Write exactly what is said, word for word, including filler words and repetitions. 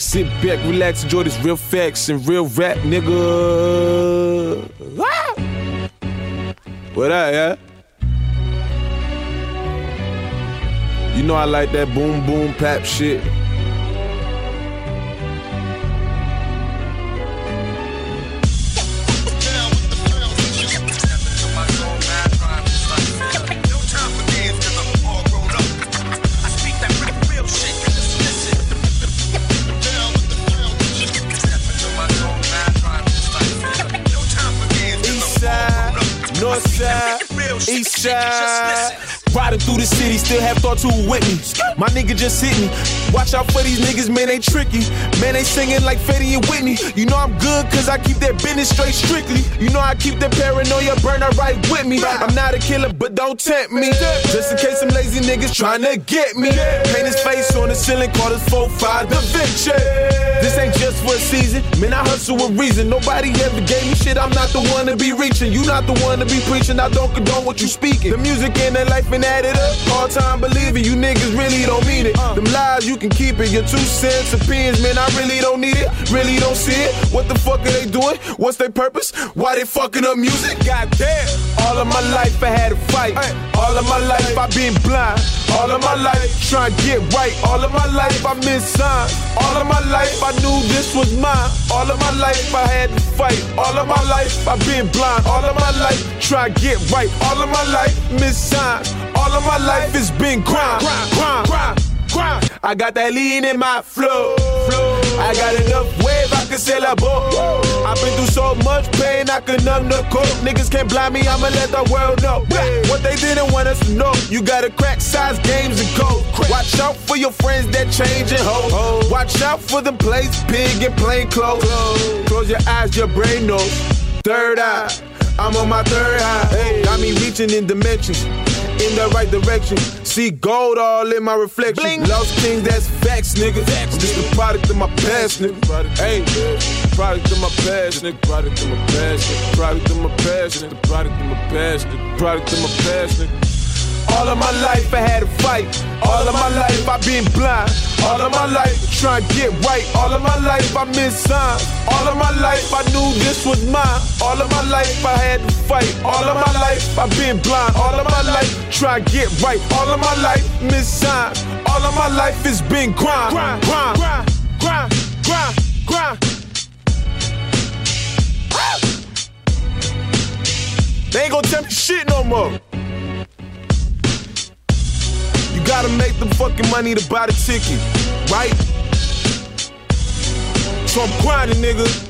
Sit back, relax, enjoy this real facts and real rap, nigga. Ah! What up, yeah? You know I like that boom, boom, pap shit. Eastside, riding through the city, still have thoughts who with me. My nigga just hit me. Watch out for these niggas, man, they tricky. Man, they singing like Fetty and Whitney. You know I'm good, cause I keep that business straight strictly. You know I keep that paranoia burner right with me. I'm not a killer, but don't tempt me. Just in case some lazy niggas trying to get me. Paint his face on the ceiling, call this four five the Vinci. This ain't just for a season, man, I hustle with reason. Nobody ever gave me shit, I'm not the one to be reaching. You not the one to be preaching, I don't condone what you speaking. The music and that life been added up, all time believing. You niggas really don't mean it. Them lies, you can keep it, your two cents opinions. Man, I really don't need it, really don't see it. What the fuck are they doing? What's their purpose? Why they fucking up music? Goddamn. All of my life I had a fight. All of my life I been blind. All of my life trying to get right. All of my life I missed signs. All of my life I I knew this was mine. All of my life I had to fight. All of my life I've been blind. All of my life try to get right. All of my life miss signs. All of my life it's been grind, grind, grind, grind, grind. I got that lean in my flow. I got enough wave I can sell a boat. I've been through so much pain I can numb the cold. Niggas can't blind me, I'ma let the world know what they didn't want us to know. You gotta crack size games and code. Watch out for your friends that changing hoes. Watch out for them plays pig and plain clothes. Close your eyes, your brain knows. Third eye, I'm on my third eye. Got me reaching in dimensions, in the right direction. See gold all in my reflection. Bling. Lost things, that's facts, nigga. Facts, just the product of my past, nigga. Hey, product of my past, nigga. Product of my past, nigga. Product of my past, nigga. Product of my past, nigga. Product of my past, nigga. All of my life I had a fight. All of my life I been blind. All of my life trying to get right. All of my life I missed signs. All of my life I knew this was mine. All of my life I had to fight. All of my life I been blind. All of my life try to get right. All of my life missed signs. All of my life it's been grind, grind, grind, grind, grind, grind, grind. They ain't gonna tell me shit no more. You gotta make the fucking money to buy the ticket, right? So I'm grinding, nigga.